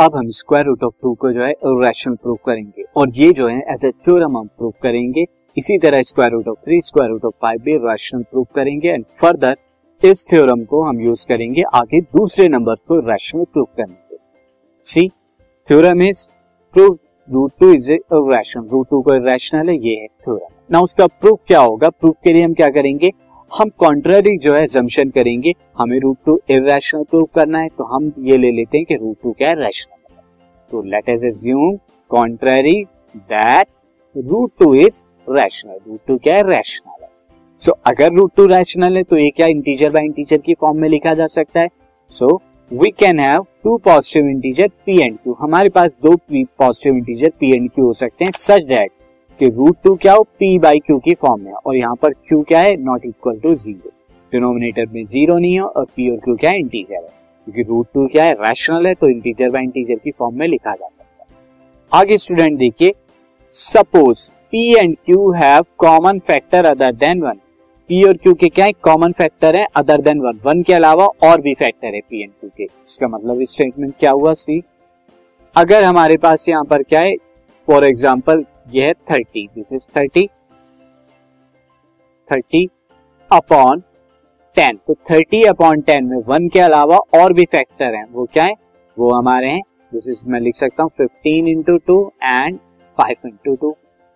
अब हम square root of 2 को जो है रैशनल प्रूव करेंगे और ये जो है एज ए थ्योरम हम प्रूव करेंगे। इसी तरह square root of 3, square root of 5 भी रैशनल प्रूव करेंगे एंड फर्दर इस थ्योरम को हम यूज करेंगे आगे दूसरे नंबर्स को रैशनल प्रूव करने के। See theorem is prove root 2 is irrational, root 2 को इरैशनल है, ये है थ्योरम। नाउ उसका प्रूफ क्या होगा? प्रूफ के लिए हम क्या करेंगे, हम कॉन्ट्रारी जो है assumption करेंगे। हमें रूट 2 इरैशनल प्रूव करना है तो हम ये ले लेते हैं कि रूट 2 क्या है, रैशनल है। तो let us assume contrary that root 2 is rational, root 2 क्या है, रैशनल है। सो अगर रूट 2 रैशनल है तो ये क्या इंटीजर बाय इंटीजर की फॉर्म में लिखा जा सकता है। So we can have two positive integer P and Q, हमारे पास दो positive integer P and Q हो सकते हैं सच दैट कि रूट 2 क्या हो, पी बाई क्यू की फॉर्म में, और यहाँ पर क्यू क्या है, नॉट इक्वल टू 0, डिनोमिनेटर में 0 नहीं हो, और पी और क्यू क्या है, इंटीजर है। क्योंकि रूट 2 क्या है, रैशनल है, तो इंटीजर बाय इंटीजर की फॉर्म में लिखा जा सकता है। आगे स्टूडेंट देखिए, suppose P and Q have common factor other than 1, P और क्यू के क्या है, कॉमन फैक्टर है अदर देन 1 के अलावा और भी फैक्टर है पी एंड क्यू के। इसका मतलब स्टेटमेंट क्या हुआ, सी अगर हमारे पास यहाँ पर क्या है, फॉर एग्जाम्पल ये है 30, दिस इज 30 अपॉन 10, तो 30 अपॉन 10 में 1 के अलावा और भी फैक्टर हैं, वो क्या है, वो हमारे हैं, दिस इज मैं लिख सकता हूँ 15 into 2 एंड 5 into 2।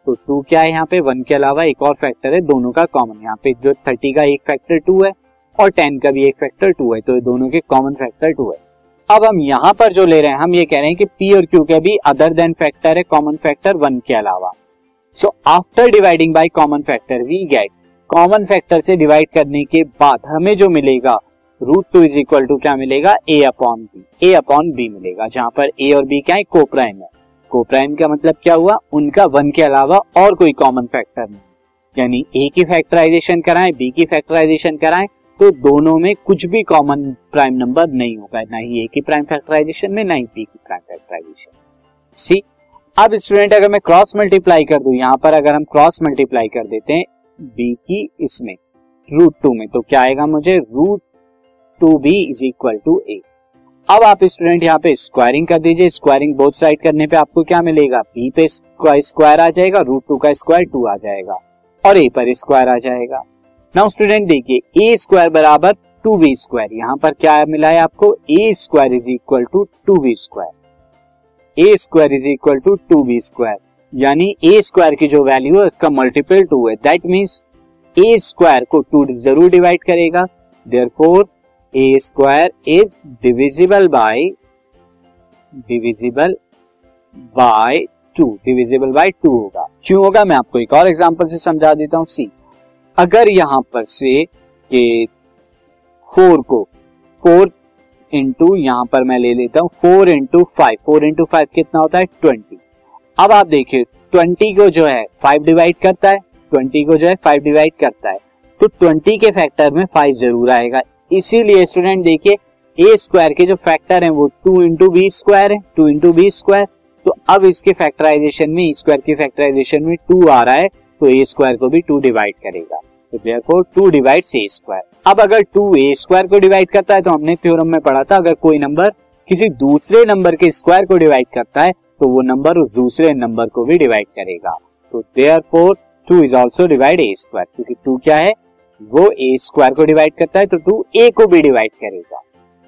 तो 2 क्या है यहाँ पे, 1 के अलावा एक और फैक्टर है, दोनों का कॉमन, यहाँ पे जो 30 का एक फैक्टर 2 है और 10 का भी एक फैक्टर 2 है, तो दोनों के कॉमन फैक्टर 2 है। अब हम यहाँ पर जो ले रहे हैं, हम ये कह रहे हैं कि पी और क्यू के भी अदर देन फैक्टर है, कॉमन फैक्टर 1 के अलावा। So after dividing by common factor we get, common factor से डिवाइड करने के बाद हमें जो मिलेगा रूट 2 इज इक्वल टू क्या मिलेगा, A upon B, A upon B मिलेगा, जहाँ पर ए और बी क्या है, कोप्राइम है। कोप्राइम का मतलब क्या हुआ, उनका 1 के अलावा और कोई कॉमन फैक्टर नहीं, यानी ए की फैक्टराइजेशन कराएं, बी की फैक्टराइजेशन कराएं तो दोनों में कुछ भी कॉमन प्राइम नंबर नहीं होगा, ना ही ए की प्राइम फैक्टराइजेशन में, ना ही बी की प्राइम फैक्टराइजेशन। सी अब स्टूडेंट अगर मैं क्रॉस मल्टीप्लाई कर दूं, यहाँ पर अगर हम क्रॉस मल्टीप्लाई कर देते हैं बी की इसमें रूट 2 में, तो क्या आएगा मुझे, root 2b is equal to A. अब आप स्टूडेंट यहाँ पे स्क्वायरिंग कर दीजिए, स्क्वायरिंग बोथ साइड करने पे आपको क्या मिलेगा, बी पे स्क्वायर आ जाएगा, रूट 2 का स्क्वायर 2 आ जाएगा और ए पर स्क्वायर आ जाएगा। नाउ स्टूडेंट देखिए, ए स्क्वायर बराबर 2b स्क्वायर, यहाँ पर क्या मिला है आपको, A square is equal to 2b square, A square is equal to 2b square, यानी ए स्क्वायर की जो वैल्यू है उसका मल्टीपल 2 है, दैट मीन्स ए स्क्वायर को 2 जरूर डिवाइड करेगा, therefore A square is divisible by 2 होगा। क्यों होगा, मैं आपको एक और एग्जांपल से समझा देता हूं। सी अगर यहां पर से के 4 को 4 इंटू यहां पर मैं ले लेता हूं 4 इंटू 5, 4 इंटू 5 कितना होता है, 20। अब आप देखिए 20 को जो है 5 डिवाइड करता है, 20 को जो है 5 डिवाइड करता है, तो 20 के फैक्टर में 5 जरूर आएगा। इसीलिए स्टूडेंट देखिए, ए स्क्वायर के जो फैक्टर हैं वो 2 इंटू बी स्क्वायर, तो अब इसके फैक्टराइजेशन में, स्क्वायर के फैक्टराइजेशन में 2 आ रहा है, तो ए स्क्वायर को भी 2 डिवाइड करेगा, तो देयरफॉर 2 डिवाइड्स ए स्क्वायर। अब अगर 2 ए स्क्वायर को डिवाइड करता है, तो हमने थ्योरम में पढ़ा था अगर कोई नंबर किसी दूसरे नंबर के स्क्वायर को डिवाइड करता है तो वो नंबर उस दूसरे नंबर को भी डिवाइड करेगा, तो therefore 2 is also divide A square, क्योंकि 2 क्या है, वो ए स्क्वायर को डिवाइड करता है, तो 2 ए को भी डिवाइड करेगा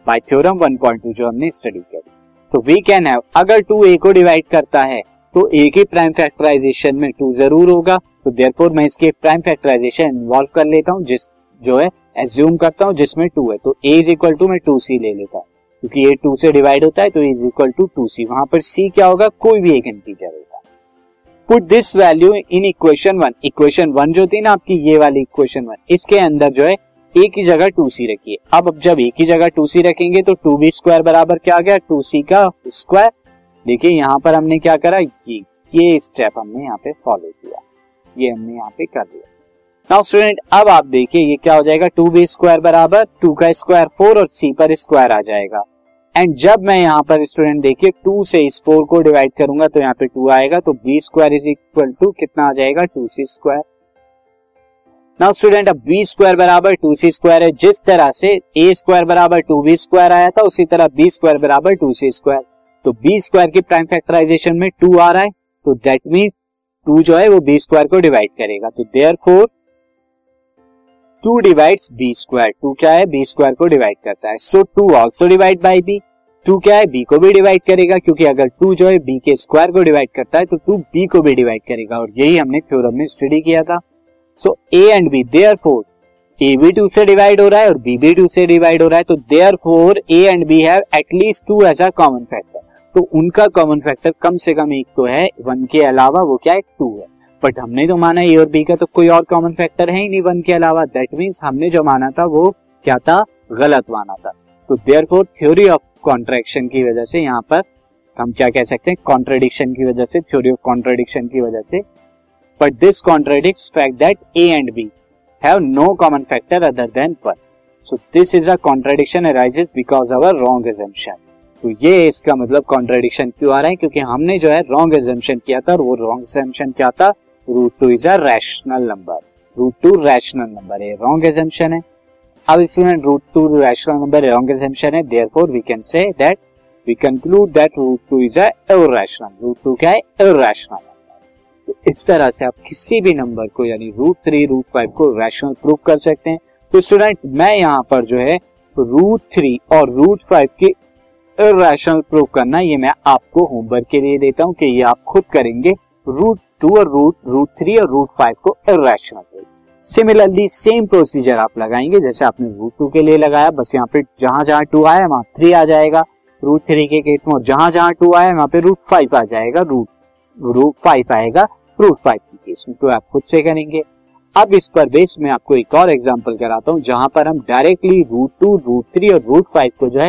बाय थ्योरम 1.2 जो हमने स्टडी करी। तो वी कैन हैव, अगर 2 ए को डिवाइड करता है तो ए के प्राइम फैक्टराइजेशन में 2 जरूर होगा, तो देयरफॉर मैं इसके प्राइम फैक्टराइजेशन इन्वॉल्व कर लेता हूँ, जिस जो है एज्यूम करता हूँ जिसमें 2 है, तो ए इज इक्वल टू मैं 2c ले लेता हूँ, क्योंकि ए 2 से डिवाइड होता है, तो A is equal to 2c, वहां पर c क्या होगा, कोई भी एक इंटीजर होगा। Put this value in equation 1, equation 1 जो थी ना आपकी, ये वाली इक्वेशन 1, इसके अंदर जो है a की जगह 2c रखिए। अब जब a की जगह 2c रखेंगे तो 2b स्क्वायर बराबर क्या आ गया, 2c का स्क्वायर। देखिए यहाँ पर हमने क्या करा, ये स्टेप हमने यहाँ पे फॉलो किया, ये हमने यहाँ पे कर दिया। नाउ स्टूडेंट अब आप देखिए ये क्या हो जाएगा, 2b स्क्वायर बराबर 2 का स्क्वायर 4 और c पर स्क्वायर आ जाएगा। एंड जब मैं यहाँ पर स्टूडेंट देखिए 2 से इस 4 को डिवाइड करूंगा तो यहाँ पे 2 आएगा, तो b square is equal to कितना आ जाएगा, 2c स्क्वायर। नाउ स्टूडेंट अब b स्क्वायर बराबर 2c स्क्वायर है, जिस तरह से a स्क्वायर बराबर 2b स्क्वायर आया था उसी तरह b स्क्वायर बराबर 2c स्क्वायर, तो बी स्क्वायर की प्राइम फैक्टराइजेशन में 2 आ रहा है, तो दैट मींस 2 जो है वो बी स्क्वायर को डिवाइड करेगा, तो देयरफॉर 2 डिवाइड्स बी स्क्वायर। 2 क्या है, बी स्क्वायर को डिवाइड करता है, so 2 also divide by B. 2 क्या है, बी को भी डिवाइड करेगा, क्योंकि अगर 2 जो है बी के स्क्वायर को डिवाइड करता है तो 2 बी को भी डिवाइड करेगा, और यही हमने थ्योरम में स्टडी किया था। So A and B, therefore A भी 2 से डिवाइड हो रहा है और बी भी 2 से डिवाइड हो रहा है, तो therefore A and B have at least 2 as a common factor. तो उनका कॉमन फैक्टर कम से कम एक तो है, 1 के अलावा वो क्या है, 2 है। बट हमने जो माना ए और बी का तो कोई और कॉमन फैक्टर है ही नहीं 1 के अलावा, दैट मीन्स हमने जो माना था वो क्या था, गलत माना था। तो देयरफॉर थ्योरी ऑफ कॉन्ट्रैक्शन की वजह से, यहाँ पर हम क्या कह सकते हैं, कॉन्ट्रडिक्शन की वजह से, थ्योरी ऑफ कॉन्ट्रडिक्शन की वजह से। But this contradicts fact that A and B have no common factor other than 1. So this is a contradiction arises because of our wrong assumption. तो ये इसका मतलब contradiction क्यों आ रहा है, क्योंकि हमने जो है wrong assumption किया था, और वो wrong assumption क्या था, root 2 is a rational number. Root 2 rational number है, wrong assumption है। अब इसमें root 2 rational number wrong assumption है, therefore we can say that we conclude that root 2 is a irrational. Root 2 क्या है, irrational। इस तरह से आप किसी भी नंबर को यानी √3 √5 को रैशनल प्रूव कर सकते हैं। तो स्टूडेंट मैं यहाँ पर जो है √3 और √5 के इरैशनल प्रूव करना, ये मैं आपको होमवर्क के लिए देता हूँ कि ये आप खुद करेंगे, √2 और √3 और √5 को irrational prove. Similarly same procedure आप लगाएंगे जैसे आपने √2 के लिए लगाया, बस यहाँ पे जहाँ जहाँ 2 आया वहाँ 3 आ जाएगा √3 के केस में, और जहाँ जहाँ 2 आया वहाँ पे √5 आ जाएगा, √5 आएगा √5 की केस में। तो आप खुद से करेंगे। अब इस पर बेस में आपको एक और एग्जांपल कराता हूं, जहां पर हम डायरेक्टली √2 √3 और √5 को जो है